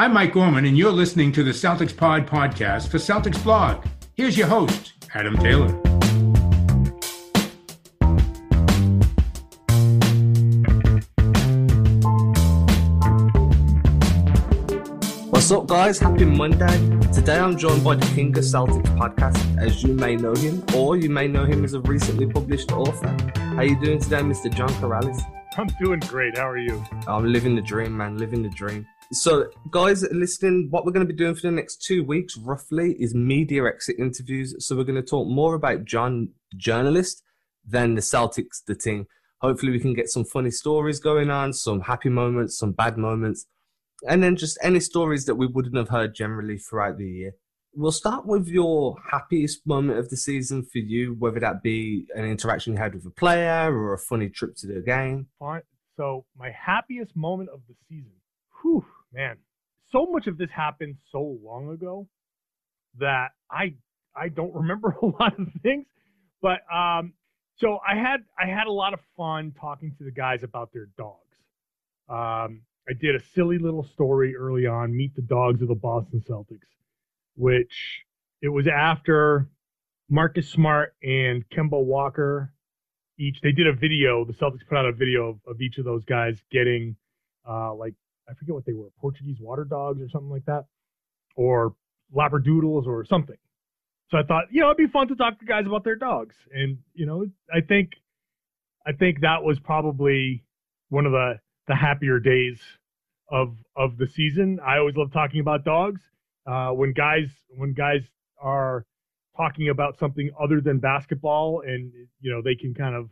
I'm Mike Gorman, and you're listening to the Celtics Pod podcast for Celtics Blog. Here's your host, Adam Taylor. What's up, guys? Happy Monday. Today I'm joined by the King of Celtics podcast, as you may know him, or you may know him as a recently published author. How are you doing today, Mr. John Karalis? I'm doing great. How are you? I'm living the dream, man. Living the dream. So, guys, listen, what we're going to be doing for the next 2 weeks, roughly, is media exit interviews. So we're going to talk more about John, the journalist, than the Celtics, the team. Hopefully we can get some funny stories going on, some happy moments, some bad moments, and then just any stories that we wouldn't have heard generally throughout the year. We'll start with your happiest moment of the season for you, whether that be an interaction you had with a player or a funny trip to the game. All right. So my happiest moment of the season. Whew. Man, so much of this happened so long ago that I don't remember a lot of things. But so I had a lot of fun talking to the guys about their dogs. I did a silly little story early on, Meet the Dogs of the Boston Celtics, which it was after Marcus Smart and Kemba Walker each. They did a video. The Celtics put out a video of each of those guys getting like, I forget what they were, Portuguese water dogs or something like that, or labradoodles or something. So I thought, you know, it'd be fun to talk to guys about their dogs. And, you know, I think that was probably one of the happier days of the season. I always love talking about dogs. When guys are talking about something other than basketball and, you know, they can kind of,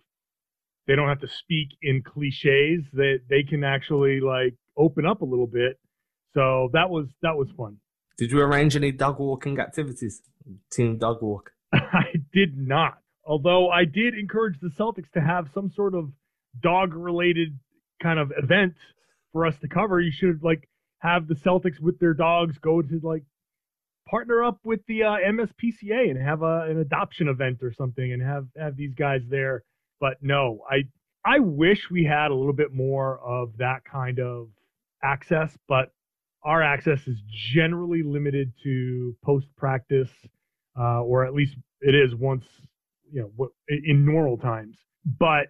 they don't have to speak in cliches, that they can actually like open up a little bit. So that was fun. Did you arrange any dog walking activities? Team dog walk? I did not. Although I did encourage the Celtics to have some sort of dog related kind of event for us to cover. You should like have the Celtics with their dogs go to like partner up with the MSPCA and have an adoption event or something and have these guys there. But no, I wish we had a little bit more of that kind of access, but our access is generally limited to post-practice, or at least it is once, you know, in normal times. But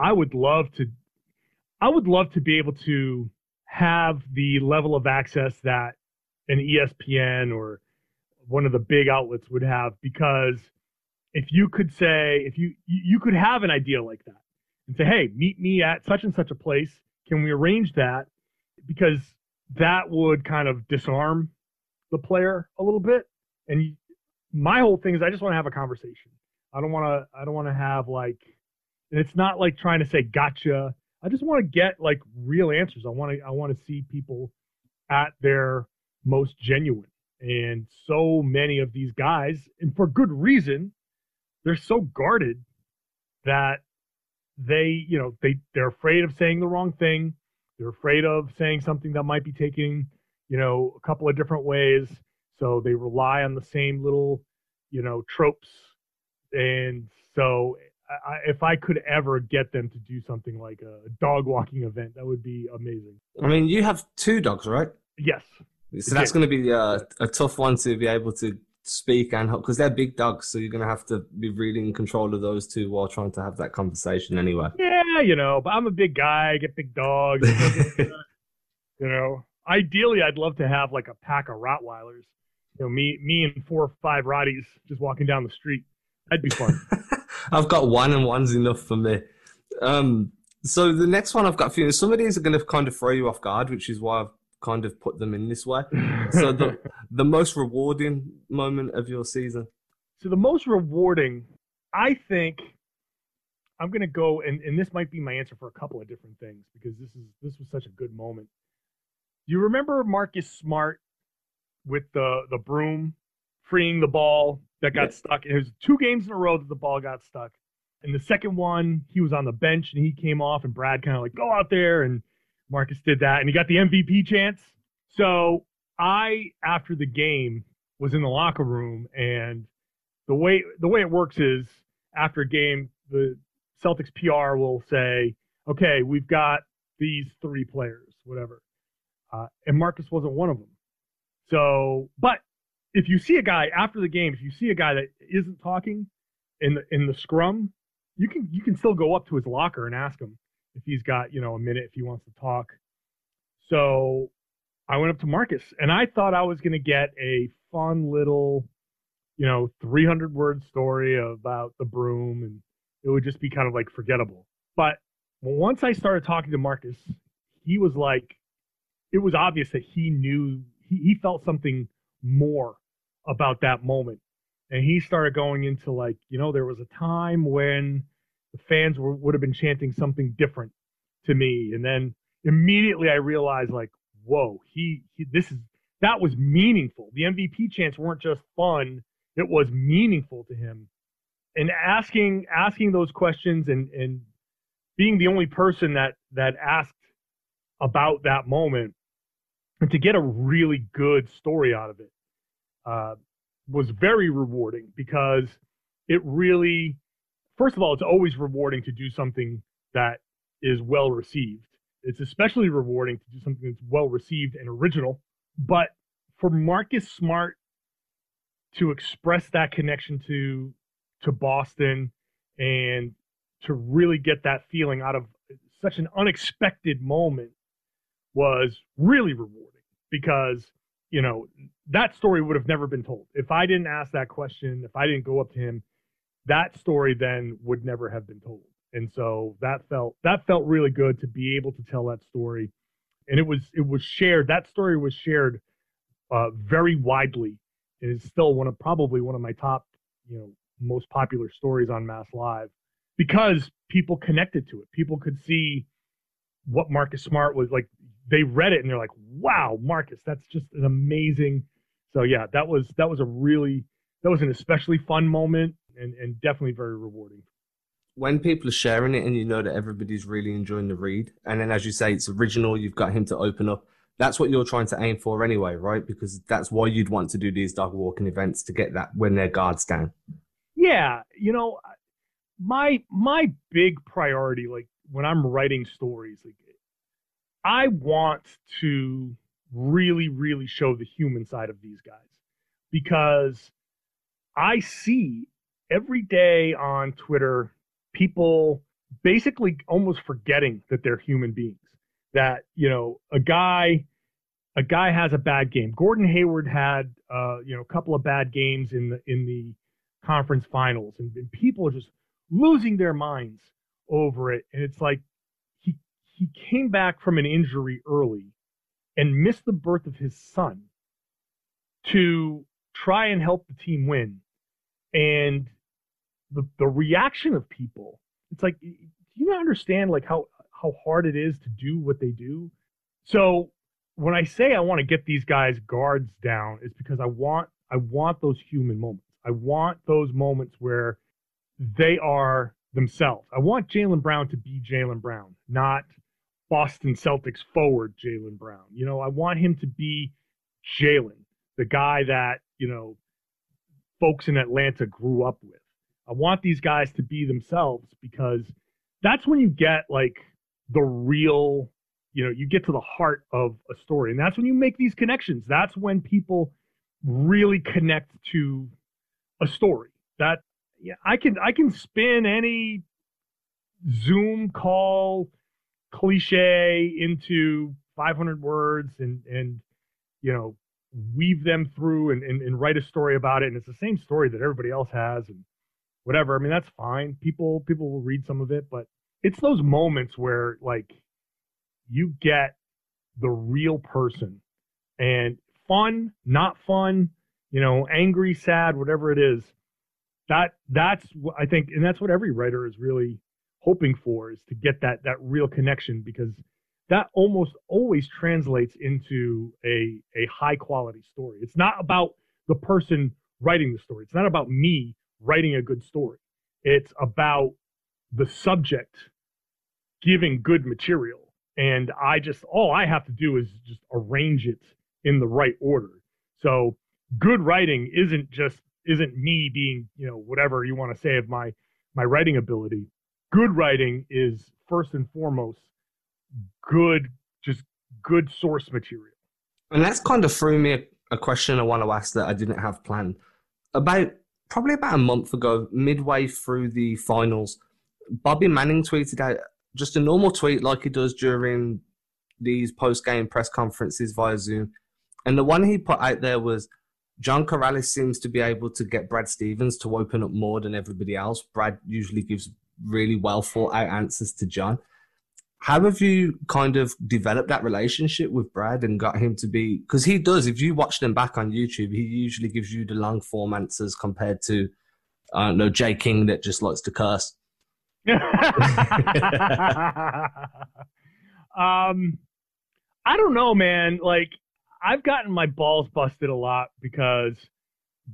I would love to be able to have the level of access that an ESPN or one of the big outlets would have, because if you could say, if you could have an idea like that and say, hey, meet me at such and such a place, can we arrange that? Because that would kind of disarm the player a little bit. And my whole thing is I just want to have a conversation. I don't want to have like, and it's not like trying to say, gotcha. I just want to get like real answers. I want to see people at their most genuine. And so many of these guys, and for good reason, they're so guarded that they, you know, they're afraid of saying the wrong thing. They're afraid of saying something that might be taken, you know, a couple of different ways. So they rely on the same little, you know, tropes. And so if I could ever get them to do something like a dog walking event, that would be amazing. I mean, you have two dogs, right? Yes. So that's going to be a tough one to be able to speak and help, because they're big dogs, so you're going to have to be really in control of those two while trying to have that conversation anyway. Yeah, you know, but I'm a big guy, I get big dogs. You know, ideally I'd love to have like a pack of Rottweilers, you know, me and 4 or 5 Rotties just walking down the street. That'd be fun. I've got one, and one's enough for me. So the next one I've got for you, some of these are going to kind of throw you off guard, which is why I've kind of put them in this way. So the most rewarding moment of your season. So the most rewarding, I think I'm going to go, and this might be my answer for a couple of different things, because this was such a good moment. You remember Marcus Smart with the broom freeing the ball that got stuck? It was 2 games in a row that the ball got stuck. And the second one, he was on the bench and he came off, and Brad kind of like, go out there, and Marcus did that, and he got the MVP chance. So I, after the game, was in the locker room, and the way it works is after a game, the Celtics PR will say, okay, we've got these 3 players, whatever. and Marcus wasn't one of them. So, but if you see a guy after the game, if you see a guy that isn't talking in the scrum, you can still go up to his locker and ask him if he's got, you know, a minute, if he wants to talk. So I went up to Marcus, and I thought I was going to get a fun little, you know, 300-word story about the broom, and it would just be kind of like forgettable. But once I started talking to Marcus, he was like, it was obvious that he knew, he felt something more about that moment. And he started going into like, you know, there was a time when the fans would have been chanting something different to me. And then immediately I realized like, whoa, that was meaningful. The MVP chants weren't just fun. It was meaningful to him. And asking those questions and being the only person that asked about that moment and to get a really good story out of it was very rewarding, because it really, first of all, it's always rewarding to do something that is well received. It's especially rewarding to do something that's well received and original. But for Marcus Smart to express that connection to Boston and to really get that feeling out of such an unexpected moment was really rewarding, because, you know, that story would have never been told. If I didn't ask that question, if I didn't go up to him, that story then would never have been told. And so that felt really good to be able to tell that story. And it was shared. That story was shared very widely, and is still probably one of my top, you know, most popular stories on Mass Live, because people connected to it. People could see what Marcus Smart was like. They read it and they're like, "Wow, Marcus, that's just an amazing." So yeah, that was an especially fun moment, and definitely very rewarding. When people are sharing it and you know that everybody's really enjoying the read, and then as you say, it's original, you've got him to open up, that's what you're trying to aim for anyway, right? Because that's why you'd want to do these dog walking events, to get that when their guard's down. Yeah, you know, my big priority, like when I'm writing stories, like I want to really, really show the human side of these guys, because I see every day on Twitter people basically almost forgetting that they're human beings, that, you know, a guy has a bad game. Gordon Hayward had, you know, a couple of bad games in the conference finals, and people are just losing their minds over it. And it's like, he came back from an injury early and missed the birth of his son to try and help the team win. And the reaction of people, it's like, do you not understand like how hard it is to do what they do? So when I say I want to get these guys' guards down, it's because I want those human moments. I want those moments where they are themselves. I want Jaylen Brown to be Jaylen Brown, not Boston Celtics forward Jaylen Brown. You know, I want him to be Jaylen, the guy that, you know, folks in Atlanta grew up with. I want these guys to be themselves, because that's when you get like the real, you know, you get to the heart of a story, and that's when you make these connections. That's when people really connect to a story. That, yeah, I can spin any Zoom call cliche into 500 words and you know, weave them through and write a story about it, and it's the same story that everybody else has, and whatever. I mean, that's fine. People will read some of it, but it's those moments where like you get the real person, and fun, not fun, you know, angry, sad, whatever it is. That's what I think, and that's what every writer is really hoping for, is to get that real connection, because that almost always translates into a high quality story. It's not about the person writing the story. It's not about me writing a good story. It's about the subject giving good material. And all I have to do is just arrange it in the right order. So good writing isn't me being, you know, whatever you want to say of my writing ability. Good writing is first and foremost good, just good source material. And that's kind of threw me a question I want to ask that I didn't have planned. Probably about a month ago, midway through the finals, Bobby Manning tweeted out just a normal tweet like he does during these post-game press conferences via Zoom. And the one he put out there was, John Karalis seems to be able to get Brad Stevens to open up more than everybody else. Brad usually gives really well thought out answers to John. How have you kind of developed that relationship with Brad and got him to be, because he does, if you watch them back on YouTube, he usually gives you the long form answers compared to, I don't know, Jay King that just likes to curse. I don't know, man. Like, I've gotten my balls busted a lot because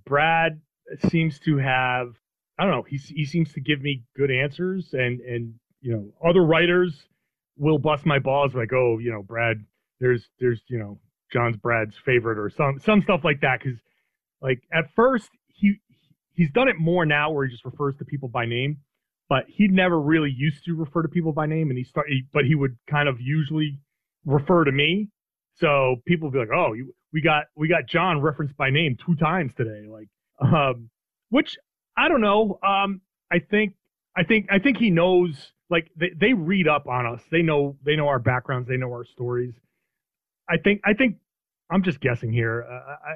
Brad seems to have, I don't know, he seems to give me good answers, and you know, other writers will bust my balls like, oh, you know, Brad, there's you know, John's Brad's favorite or some stuff like that. Because like at first he's done it more now where he just refers to people by name, but he never really used to refer to people by name, and but he would kind of usually refer to me. So people would be like, oh, we got John referenced by name 2 times today, like, which I don't know. I think he knows. Like they read up on us. They know our backgrounds. They know our stories. I think I'm just guessing here.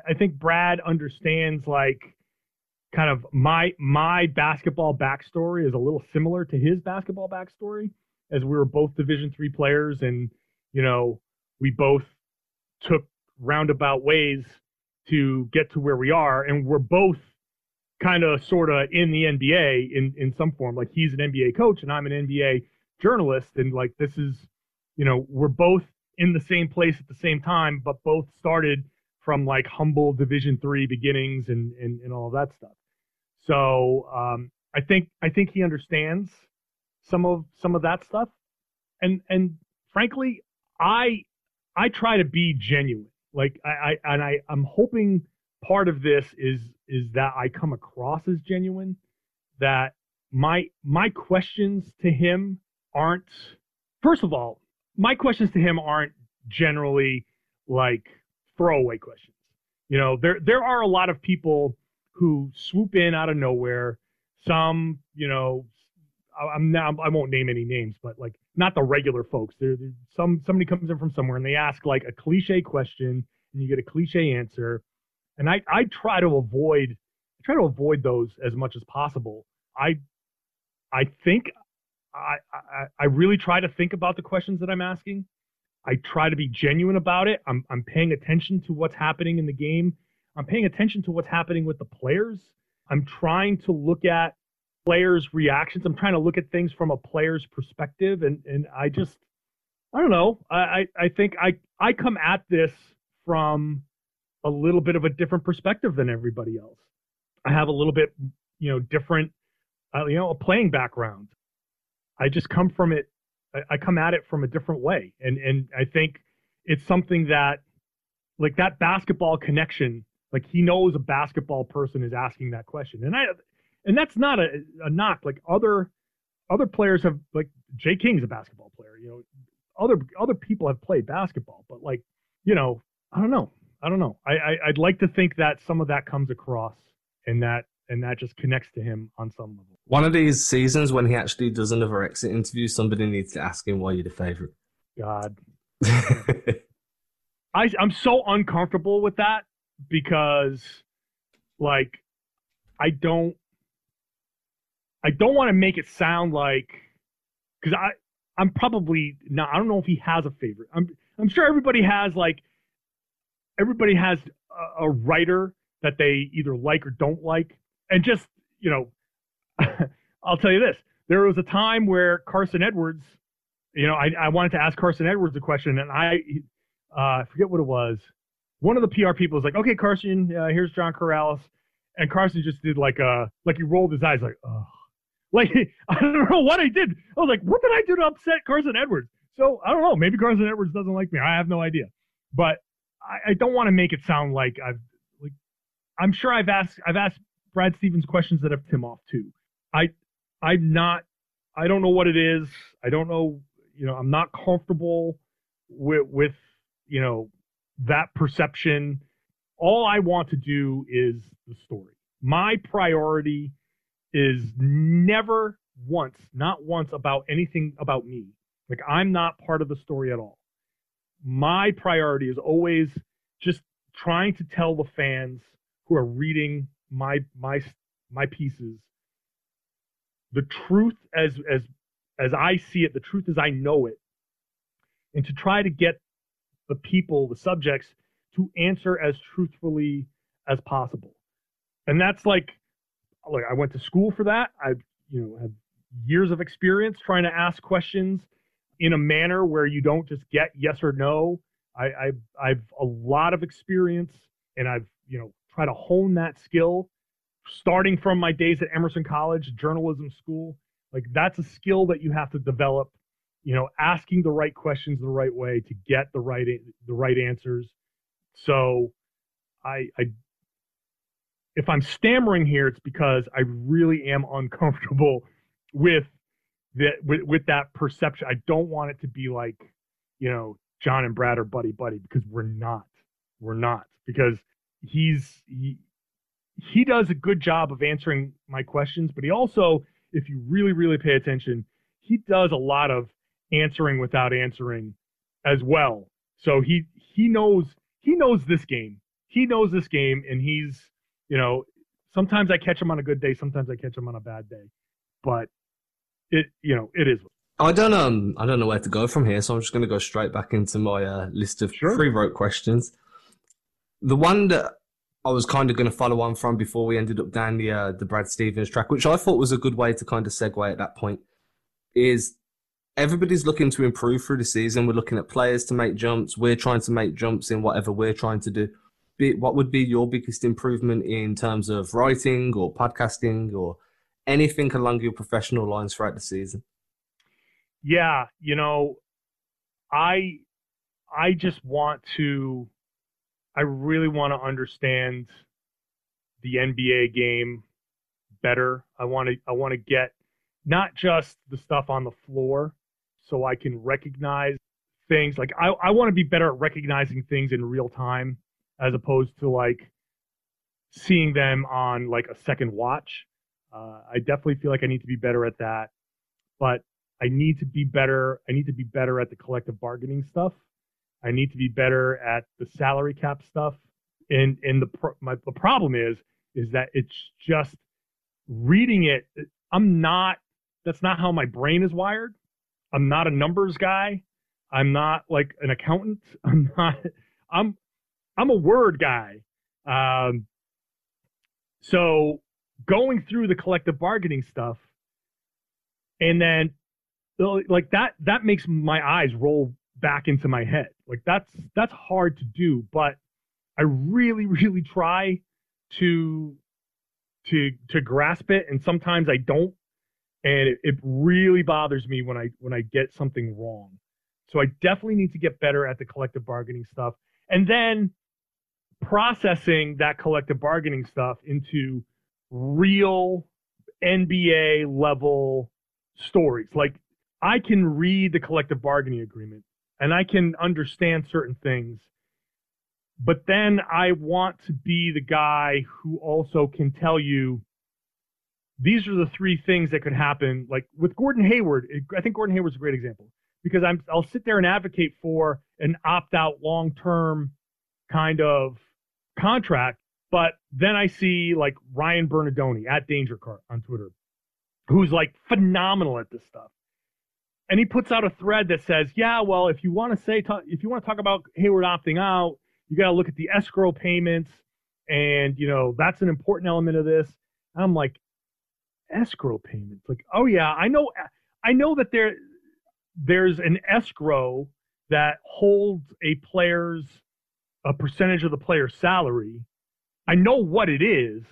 I think Brad understands like kind of my basketball backstory is a little similar to his basketball backstory, as we were both Division III players, and you know we both took roundabout ways to get to where we are, and we're both kind of sort of in the NBA in some form. Like he's an NBA coach and I'm an NBA journalist, and like this is, you know, we're both in the same place at the same time, but both started from like humble Division III beginnings and all that stuff. So I think he understands some of that stuff, and frankly I try to be genuine. Like I'm hoping part of this is that I come across as genuine, that my questions to him aren't, first of all, my questions to him aren't generally like throwaway questions. You know, there are a lot of people who swoop in out of nowhere. Some, you know, I won't name any names, but like not the regular folks. Somebody comes in from somewhere and they ask like a cliche question and you get a cliche answer. And I try to avoid those as much as possible. I think I really try to think about the questions that I'm asking. I try to be genuine about it. I'm paying attention to what's happening in the game. I'm paying attention to what's happening with the players. I'm trying to look at players' reactions. I'm trying to look at things from a player's perspective. And I don't know. I think I come at this from a little bit of a different perspective than everybody else. I have a little bit, you know, different, you know, a playing background. I just come from it. I come at it from a different way. And I think it's something that like that basketball connection, like he knows a basketball person is asking that question. And that's not a knock. Like other players have, like Jay King's a basketball player, you know, other people have played basketball, but like, you know, I don't know. I'd like to think that some of that comes across and that just connects to him on some level. One of these seasons when he actually does another exit interview, somebody needs to ask him why you're the favorite. God. I'm so uncomfortable with that because like I don't want to make it sound like, because I'm probably not, I don't know if he has a favorite. I'm sure everybody has like, everybody has a writer that they either like or don't like. And just, you know, I'll tell you this. There was a time where Carson Edwards, you know, I wanted to ask Carson Edwards a question, and I forget what it was. One of the PR people was like, okay, Carson, here's John Karalis. And Carson just did like he rolled his eyes like, oh. Like, I don't know what I did. I was like, what did I do to upset Carson Edwards? So, I don't know. Maybe Carson Edwards doesn't like me. I have no idea. But I don't want to make it sound like I'm sure I've asked Brad Stevens questions that have Tim off too. I don't know what it is. I don't know, you know, I'm not comfortable with you know, that perception. All I want to do is the story. My priority is never once, not once, about anything about me. Like, I'm not part of the story at all. My priority is always just trying to tell the fans who are reading my pieces the truth as I see it, the truth as I know it, and to try to get the people, the subjects, to answer as truthfully as possible. And that's like I went to school for that. I've, you know, had years of experience trying to ask questions in a manner where you don't just get yes or no. I've a lot of experience, and I've, you know, tried to hone that skill starting from my days at Emerson College, journalism school. Like, that's a skill that you have to develop, you know, asking the right questions the right way to get the right answers. So I if I'm stammering here, it's because I really am uncomfortable with that perception. I don't want it to be like, you know, John and Brad are buddy, because we're not, because he does a good job of answering my questions, but he also, if you really, really pay attention, he does a lot of answering without answering as well. So he knows this game. He knows this game, and he's, you know, sometimes I catch him on a good day, sometimes I catch him on a bad day. But it, you know, it is. I don't know where to go from here, so I'm just going to go straight back into my list of pre-wrote questions. The one that I was kind of going to follow on from before we ended up down the Brad Stevens track, which I thought was a good way to kind of segue at that point, is everybody's looking to improve through the season. We're looking at players to make jumps. We're trying to make jumps in whatever we're trying to do. What would be your biggest improvement in terms of writing or podcasting or anything along your professional lines throughout the season? Yeah, you know, I just want to... I really want to understand the NBA game better. I want to get not just the stuff on the floor so I can recognize things. Like, I want to be better at recognizing things in real time as opposed to, like, seeing them on, like, a second watch. I definitely feel like I need to be better at that. But I need to be better at the collective bargaining stuff. I need to be better at the salary cap stuff, and the problem is that it's just reading it. That's not how my brain is wired. I'm not a numbers guy. I'm not like an accountant. I'm a word guy. So going through the collective bargaining stuff, and then like that makes my eyes roll back into my head. Like, that's hard to do, but I really, really try to grasp it, and sometimes I don't, and it really bothers me when I get something wrong. So I definitely need to get better at the collective bargaining stuff, and then processing that collective bargaining stuff into real NBA level stories. Like, I can read the collective bargaining agreement, and I can understand certain things, but then I want to be the guy who also can tell you, these are the three things that could happen. Like with Gordon Hayward, I think Gordon Hayward's a great example, because I'll sit there and advocate for an opt-out long-term kind of contract, but then I see like Ryan Bernadoni at Danger Cart on Twitter, who's like phenomenal at this stuff. And he puts out a thread that says, yeah, well, if you want to talk about Hayward opting out, you got to look at the escrow payments. And, you know, that's an important element of this. And I'm like, escrow payments? Like, oh, yeah, I know that there's an escrow that holds a percentage of the player's salary. I know what it is,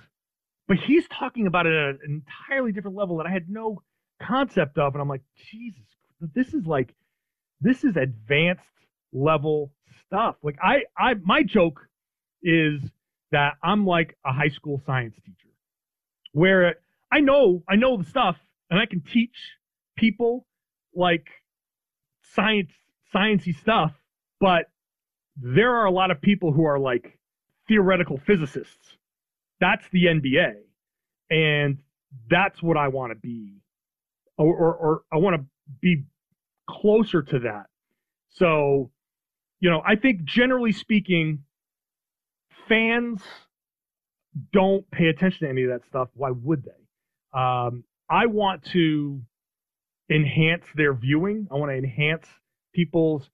but he's talking about it at an entirely different level that I had no concept of. And I'm like, Jesus, this is advanced level stuff. Like my joke is that I'm like a high school science teacher, where I know the stuff, and I can teach people like sciencey stuff, but there are a lot of people who are like theoretical physicists. That's the NBA. And that's what I want to be. Or I want to be closer to that. So, you know, I think generally speaking, fans don't pay attention to any of that stuff. Why would they? I want to enhance their viewing. I want to enhance people's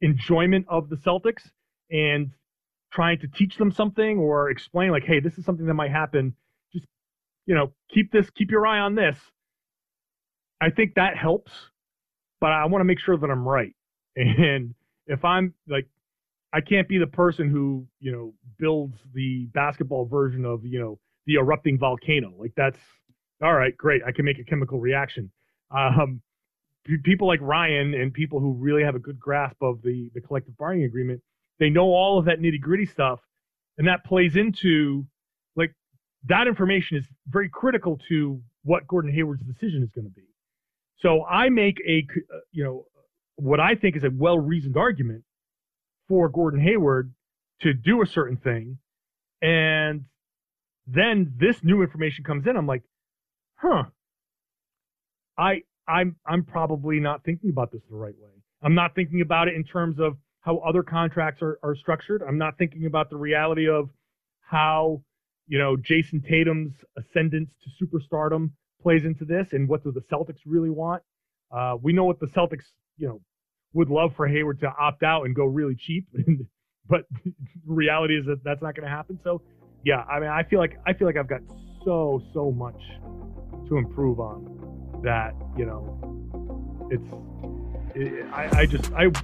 enjoyment of the Celtics and trying to teach them something or explain like, hey, this is something that might happen. Just, you know, keep your eye on this. I think that helps, but I want to make sure that I'm right. And if I'm like, I can't be the person who, you know, builds the basketball version of, you know, the erupting volcano. Like that's all right, great. I can make a chemical reaction. People like Ryan and people who really have a good grasp of the collective bargaining agreement, they know all of that nitty gritty stuff. And that plays into like that information is very critical to what Gordon Hayward's decision is going to be. So I make a, you know, what I think is a well-reasoned argument for Gordon Hayward to do a certain thing. And then this new information comes in. I'm like, huh, I'm probably not thinking about this the right way. I'm not thinking about it in terms of how other contracts are structured. I'm not thinking about the reality of how, you know, Jason Tatum's ascendance to superstardom plays into this and what do the Celtics really want. We know what the Celtics, you know, would love for Hayward to opt out and go really cheap. But the reality is that that's not going to happen. So, yeah, I mean, I feel like I've got so much to improve on that, you know,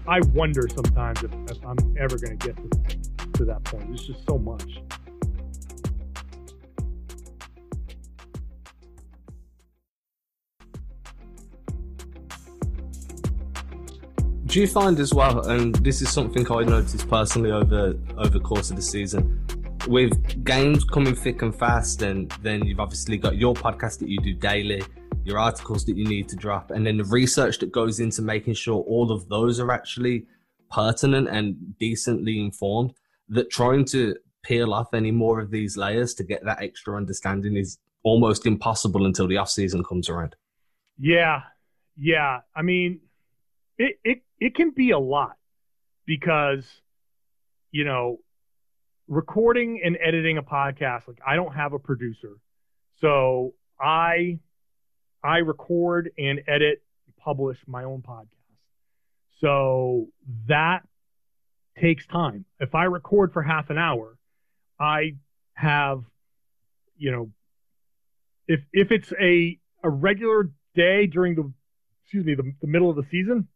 I wonder sometimes if I'm ever going to get to that point. It's just so much. Do you find as well, and this is something I noticed personally over the course of the season, with games coming thick and fast, and then you've obviously got your podcast that you do daily, your articles that you need to drop, and then the research that goes into making sure all of those are actually pertinent and decently informed, that trying to peel off any more of these layers to get that extra understanding is almost impossible until the off-season comes around. Yeah. I mean, it can be a lot because, you know, recording and editing a podcast, like I don't have a producer. So I record and edit and publish my own podcast. So that takes time. If I record for half an hour, I have, you know, if it's a regular day during the middle of the season,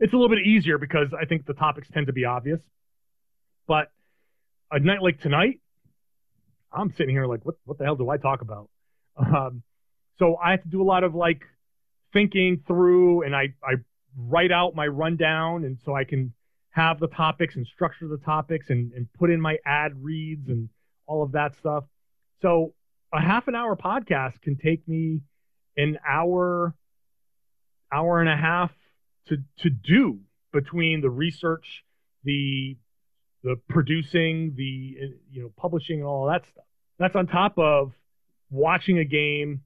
it's a little bit easier because I think the topics tend to be obvious. But a night like tonight, I'm sitting here like, what the hell do I talk about? So I have to do a lot of like thinking through, and I write out my rundown, and so I can have the topics and structure the topics and put in my ad reads and all of that stuff. So a half an hour podcast can take me an hour and a half to do between the research, the producing, the, you know, publishing and all that stuff. That's on top of watching a game,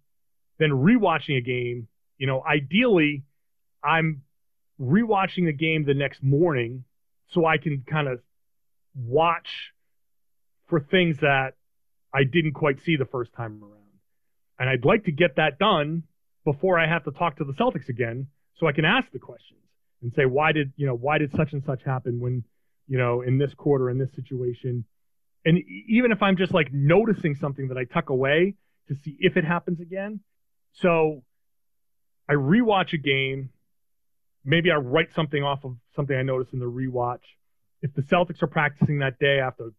then rewatching a game. You know, ideally I'm rewatching a game the next morning so I can kind of watch for things that I didn't quite see the first time around. And I'd like to get that done before I have to talk to the Celtics again, so I can ask the questions and say, why did such and such happen when, you know, in this quarter, in this situation. And even if I'm just like noticing something that I tuck away to see if it happens again. So I rewatch a game. Maybe I write something off of something I noticed in the rewatch. If the Celtics are practicing that day, I have to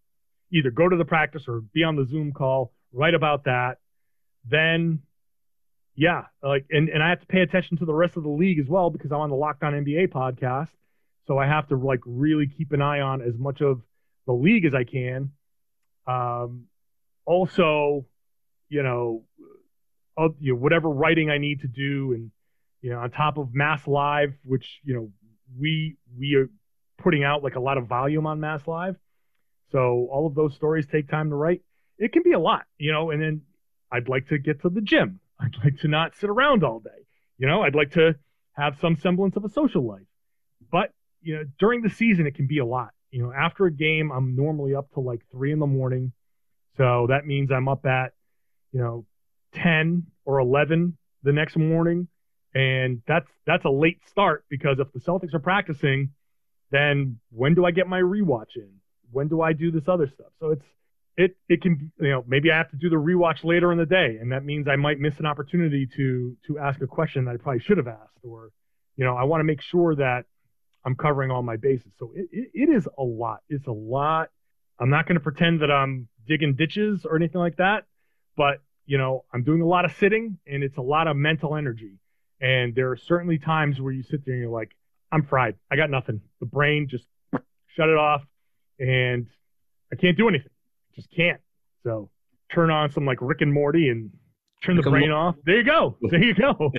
either go to the practice or be on the Zoom call, write about that. Then, yeah, like, and I have to pay attention to the rest of the league as well because I'm on the Lockdown NBA podcast. So I have to like really keep an eye on as much of the league as I can. Also, you know, whatever writing I need to do, and, you know, on top of Mass Live, which, you know, we putting out like a lot of volume on Mass Live. So all of those stories take time to write. It can be a lot, you know, and then I'd like to get to the gym. I'd like to not sit around all day. You know, I'd like to have some semblance of a social life. But, you know, during the season, it can be a lot. You know, after a game, I'm normally up to like 3 a.m. So that means I'm up at, you know, 10 or 11 the next morning. And that's a late start, because if the Celtics are practicing, then when do I get my rewatch in? When do I do this other stuff? So it can, you know, maybe I have to do the rewatch later in the day. And that means I might miss an opportunity to ask a question that I probably should have asked, or, you know, I want to make sure that I'm covering all my bases. So it is a lot. It's a lot. I'm not going to pretend that I'm digging ditches or anything like that, but, you know, I'm doing a lot of sitting, and it's a lot of mental energy. And there are certainly times where you sit there and you're like, I'm fried. I got nothing. The brain just shut it off, and I can't do anything. Just can't. So turn on some like Rick and Morty and turn the brain off. There you go. There you go.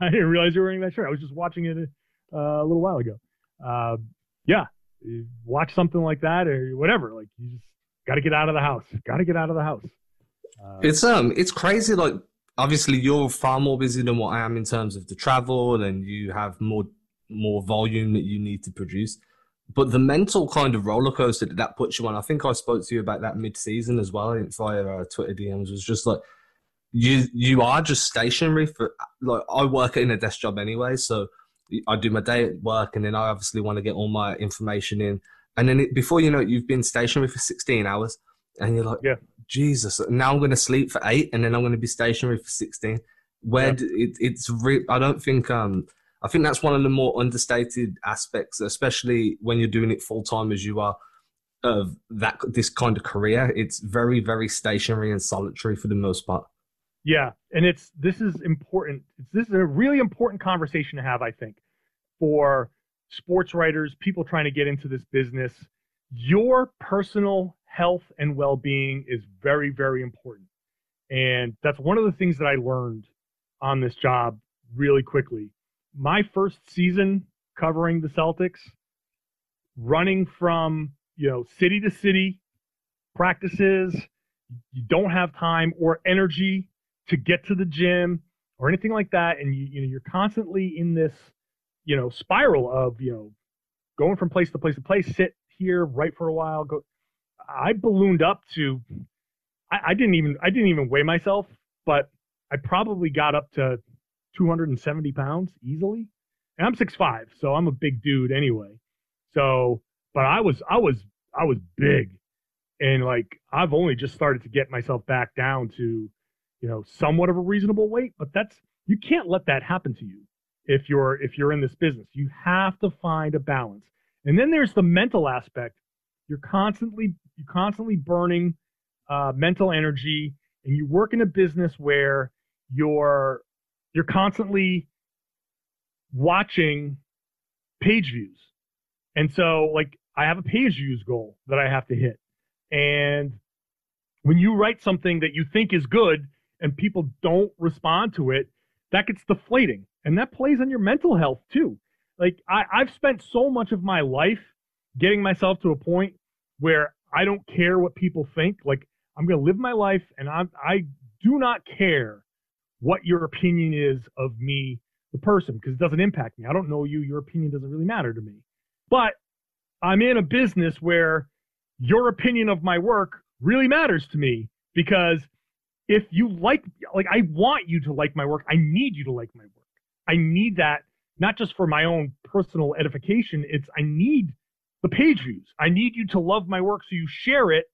I didn't realize you were wearing that shirt. I was just watching it a little while ago. Yeah. Watch something like that or whatever. Like, you just got to get out of the house. Got to get out of the house. It's crazy. Like, obviously you're far more busy than what I am in terms of the travel, and you have more volume that you need to produce. But the mental kind of roller coaster that puts you on, I think I spoke to you about that mid-season as well via our Twitter DMs, was just like, you are just stationary. For like, I work in a desk job anyway, so I do my day at work, and then I obviously want to get all my information in. And then before you know it, you've been stationary for 16 hours, and you're like, yeah. Jesus, now I'm going to sleep for 8, and then I'm going to be stationary for 16. I don't think I think that's one of the more understated aspects, especially when you're doing it full time as you are, of this kind of career. It's very, very stationary and solitary for the most part. Yeah, and this is important. This is a really important conversation to have, I think, for sports writers, people trying to get into this business. Your personal health and well-being is very, very important, and that's one of the things that I learned on this job really quickly. My first season covering the Celtics, running from, you know, city to city, practices, you don't have time or energy to get to the gym or anything like that, and you're constantly in this, you know, spiral of, you know, going from place to place to place. Sit here, write for a while, go. I ballooned up to, I didn't even weigh myself, but I probably got up to 270 pounds easily. And I'm 6'5", so I'm a big dude anyway. So, but I was big, and like, I've only just started to get myself back down to, you know, somewhat of a reasonable weight, but you can't let that happen to you. If you're in this business, you have to find a balance. And then there's the mental aspect. You're constantly burning mental energy, and you work in a business where you're constantly watching page views. And so, like, I have a page views goal that I have to hit. And when you write something that you think is good and people don't respond to it, that gets deflating. And that plays on your mental health too. Like, I've spent so much of my life getting myself to a point where I don't care what people think. Like, I'm going to live my life, and I do not care what your opinion is of me, the person, because it doesn't impact me. I don't know you. Your opinion doesn't really matter to me. But I'm in a business where your opinion of my work really matters to me, because if you like, I want you to like my work. I need you to like my work. I need that, not just for my own personal edification. I need the page views. I need you to love my work, so you share it,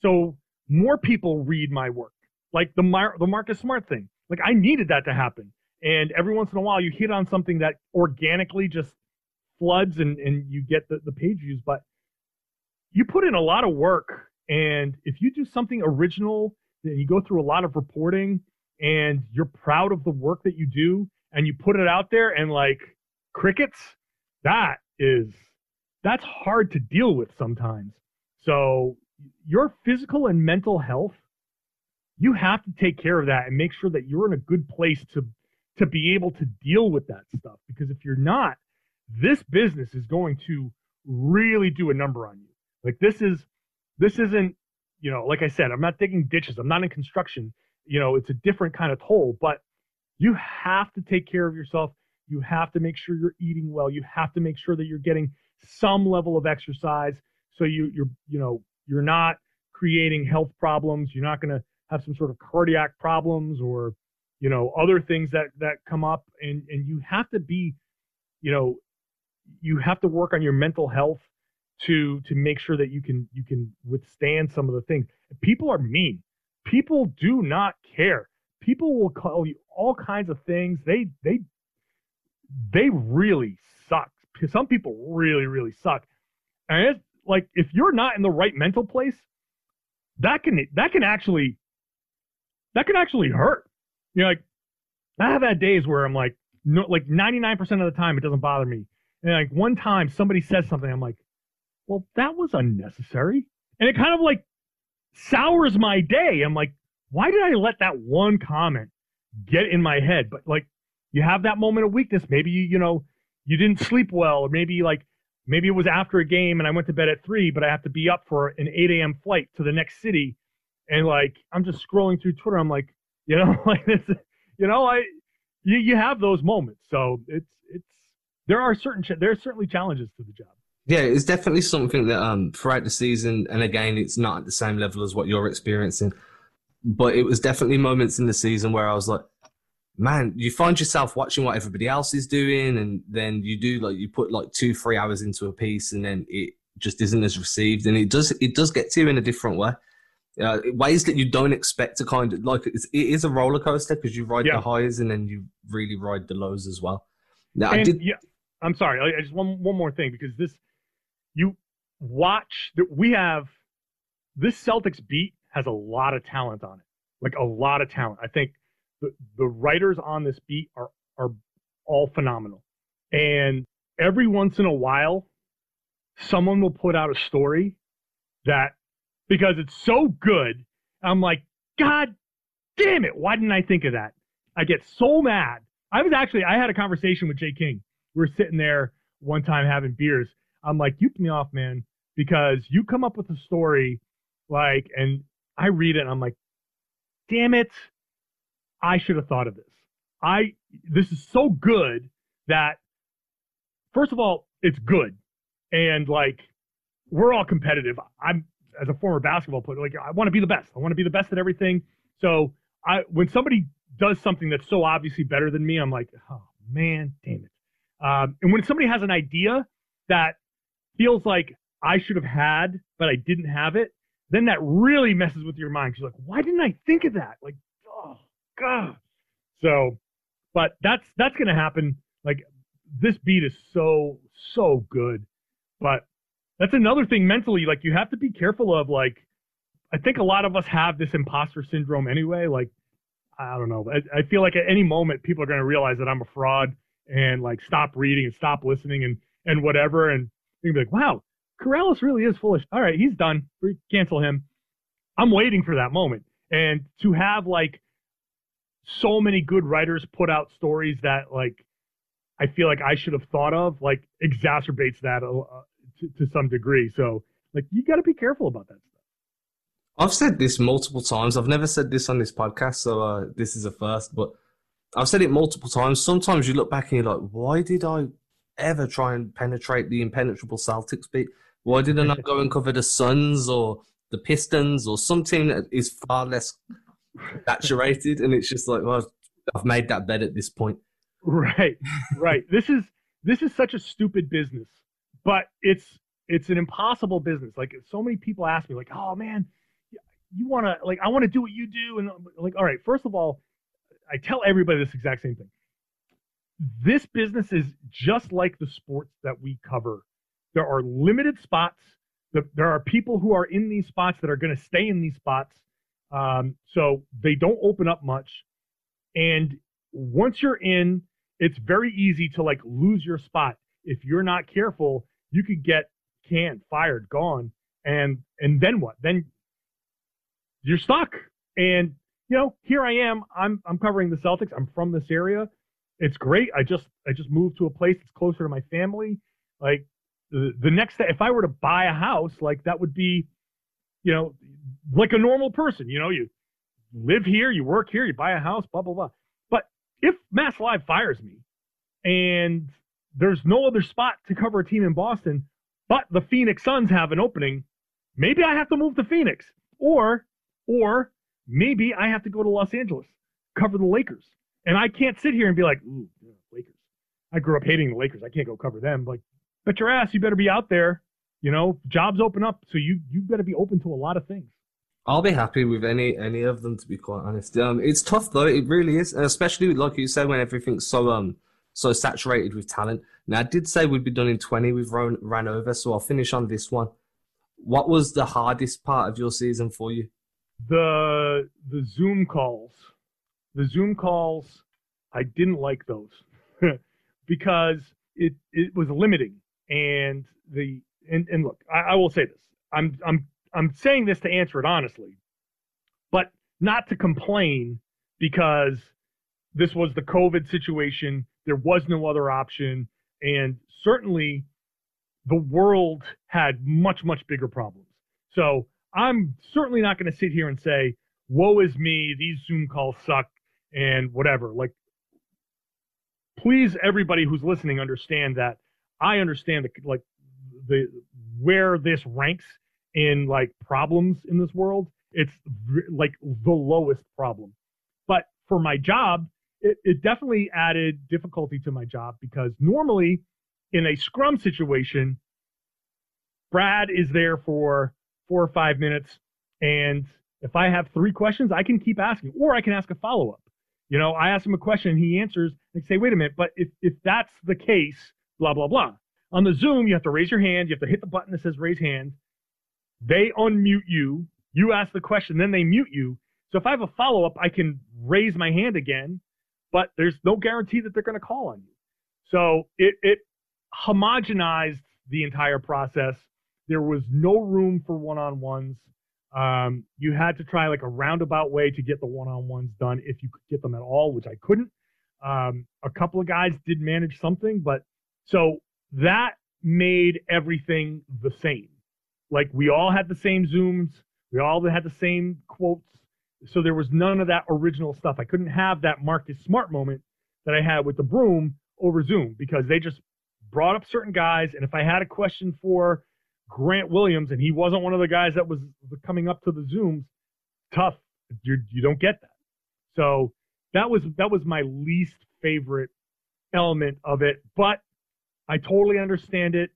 so more people read my work. Like the Marcus Smart thing. Like, I needed that to happen. And every once in a while, you hit on something that organically just floods, and you get the page views. But you put in a lot of work, and if you do something original, then you go through a lot of reporting, and you're proud of the work that you do, and you put it out there, and like, crickets, that's hard to deal with sometimes. So your physical and mental health, you have to take care of that and make sure that you're in a good place to be able to deal with that stuff. Because if you're not, this business is going to really do a number on you. Like this isn't, you know, like I said, I'm not digging ditches. I'm not in construction. You know, it's a different kind of toll, but you have to take care of yourself. You have to make sure you're eating well. You have to make sure that you're getting some level of exercise. So you're not creating health problems. You're not going to have some sort of cardiac problems or, you know, other things that come up, and you have to be, you know, you have to work on your mental health to make sure that you can withstand some of the things. People are mean. People do not care. People will call you all kinds of things. They really suck. Some people really, really suck. And it's like, if you're not in the right mental place, that can actually hurt. You know, like I have had days where I'm like, no, like 99% of the time it doesn't bother me. And like one time somebody says something, I'm like, well, that was unnecessary. And it kind of like sours my day. I'm like, why did I let that one comment get in my head? But like, you have that moment of weakness. Maybe you didn't sleep well, or maybe it was after a game and I went to bed at 3, but I have to be up for an 8 a.m. flight to the next city. And like, I'm just scrolling through Twitter. I'm like, you know, like this, you know, you have those moments. So there are certainly challenges to the job. Yeah, it's definitely something that throughout the season, and again, it's not at the same level as what you're experiencing, but it was definitely moments in the season where I was like, man, you find yourself watching what everybody else is doing, and then you do like you put like 2-3 hours into a piece, and then it just isn't as received, and it does get to you in a different way, ways that you don't expect to kind of like. It is a roller coaster because you ride the highs and then you really ride the lows as well. Now, I'm sorry, I just one more thing because this. You watch that we have this Celtics beat has a lot of talent on it, like a lot of talent. I think the writers on this beat are all phenomenal. And every once in a while, someone will put out a story that because it's so good, I'm like, God damn it. Why didn't I think of that? I get so mad. I had a conversation with Jay King. We were sitting there one time having beers. I'm like, you put me off, man, because you come up with a story, like, and I read it, and I'm like, damn it, I should have thought of this. This is so good that, first of all, it's good, and like, we're all competitive. I'm as a former basketball player, like, I want to be the best. I want to be the best at everything. So when somebody does something that's so obviously better than me, I'm like, oh man, damn it. And when somebody has an idea that feels like I should have had, but I didn't have it, then that really messes with your mind. You're like, why didn't I think of that? Like, oh, God. So, but that's going to happen. Like, this beat is so, so good. But that's another thing mentally, like, you have to be careful of, like, I think a lot of us have this imposter syndrome anyway. Like, I don't know. I feel like at any moment people are going to realize that I'm a fraud and, like, stop reading and stop listening and whatever. And you're gonna be like, wow, Karalis really is foolish. All right, he's done. We cancel him. I'm waiting for that moment. And to have like so many good writers put out stories that like I feel like I should have thought of, like exacerbates that to some degree. So like you got to be careful about that stuff. I've said this multiple times. I've never said this on this podcast, so this is a first. But I've said it multiple times. Sometimes you look back and you're like, why did I ever try and penetrate the impenetrable Celtics beat? Why didn't I go and cover the Suns or the Pistons or something that is far less saturated? And it's just like, well, I've made that bed at this point. Right. This is such a stupid business, but it's an impossible business. Like so many people ask me, like, oh man, you want to like I want to do what you do, and like, all right, first of all, I tell everybody this exact same thing. This business is just like the sports that we cover. There are limited spots. There are people who are in these spots that are going to stay in these spots. So they don't open up much. And once you're in, it's very easy to like lose your spot. If you're not careful, you could get canned, fired, gone. And then what? Then you're stuck. And, you know, here I am. I'm covering the Celtics. I'm from this area. It's great. I just moved to a place that's closer to my family. Like the next day, if I were to buy a house, like that would be, you know, like a normal person, you know, you live here, you work here, you buy a house, blah, blah, blah. But if Mass Live fires me and there's no other spot to cover a team in Boston, but the Phoenix Suns have an opening, maybe I have to move to Phoenix, or maybe I have to go to Los Angeles, cover the Lakers. And I can't sit here and be like, ooh, Lakers. I grew up hating the Lakers. I can't go cover them. Like, bet your ass, you better be out there. You know, jobs open up, so you better be open to a lot of things. I'll be happy with any of them, to be quite honest. It's tough though, it really is, and especially like you said, when everything's so saturated with talent. Now, I did say we'd be done in 20. We've ran over, so I'll finish on this one. What was the hardest part of your season for you? The Zoom calls. The Zoom calls, I didn't like those because it was limiting. And look, I will say this. I'm saying this to answer it honestly, but not to complain, because this was the COVID situation. There was no other option. And certainly the world had much, much bigger problems. So I'm certainly not going to sit here and say, woe is me, these Zoom calls suck and whatever. Like, please, everybody who's listening, understand that. I understand where this ranks in like problems in this world. It's like the lowest problem. But for my job, it definitely added difficulty to my job, because normally in a scrum situation, Brad is there for 4 or 5 minutes. And if I have 3 questions, I can keep asking, or I can ask a follow-up. You know, I ask him a question and he answers and say, wait a minute, but if that's the case, blah, blah, blah. On the Zoom, you have to raise your hand. You have to hit the button that says raise hand. They unmute you. You ask the question, then they mute you. So if I have a follow-up, I can raise my hand again, but there's no guarantee that they're going to call on you. So it homogenized the entire process. There was no room for one-on-ones. You had to try like a roundabout way to get the one-on-ones done if you could get them at all, which I couldn't. A couple of guys did manage something, but so that made everything the same. Like, we all had the same Zooms. We all had the same quotes. So there was none of that original stuff. I couldn't have that Marcus Smart moment that I had with the broom over Zoom, because they just brought up certain guys. And if I had a question for Grant Williams and he wasn't one of the guys that was coming up to the Zooms, tough. You don't get that. So that was my least favorite element of it, but I totally understand it.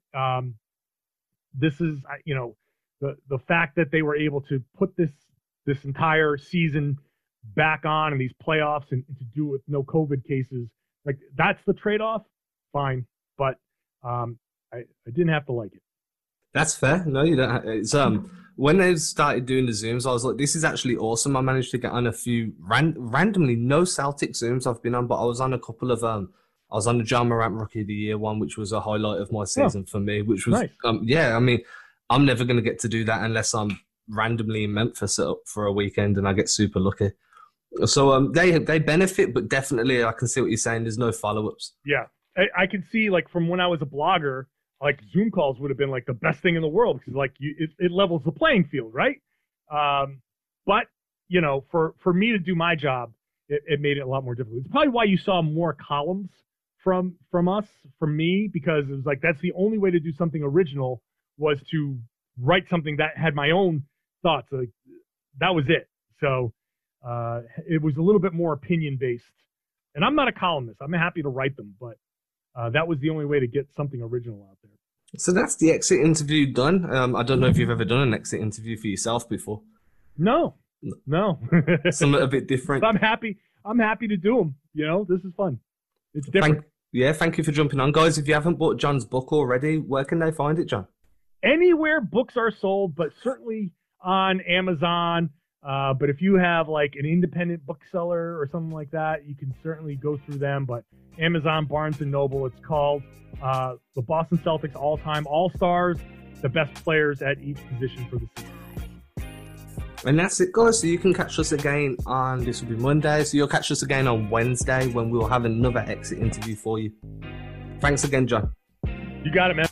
This is, you know, the fact that they were able to put this entire season back on and these playoffs and to do with no COVID cases, like, that's the trade-off. Fine. But I didn't have to like it. That's fair. No, you don't. It's when they started doing the Zooms, I was like, this is actually awesome. I managed to get on a few randomly, no Celtic Zooms I've been on, but I was on a couple of I was on the Ja Morant Rookie of the Year one, which was a highlight of my season for me, which was, nice. I mean, I'm never going to get to do that unless I'm randomly in Memphis for a weekend and I get super lucky. So they benefit, but definitely I can see what you're saying. There's no follow-ups. Yeah. I can see, like, from when I was a blogger, like, Zoom calls would have been like the best thing in the world, because like it levels the playing field, right? But, you know, for me to do my job, it made it a lot more difficult. It's probably why you saw more columns from me, because it was like, that's the only way to do something original was to write something that had my own thoughts. Like, that was it. So it was a little bit more opinion based, and I'm not a columnist. I'm happy to write them, but that was the only way to get something original out there. So that's the exit interview done. I don't know if you've ever done an exit interview for yourself before. No. Something a bit different. But I'm happy to do them. You know, this is fun. It's different. Thank you for jumping on. Guys, if you haven't bought John's book already, where can they find it, John? Anywhere books are sold, but certainly on Amazon. But if you have like an independent bookseller or something like that, you can certainly go through them. But Amazon, Barnes & Noble, it's called The Boston Celtics All-Time All-Stars, the best players at each position for the season. And that's it, guys. So you can catch us again on, this will be Monday. So you'll catch us again on Wednesday when we'll have another exit interview for you. Thanks again, John. You got it, man.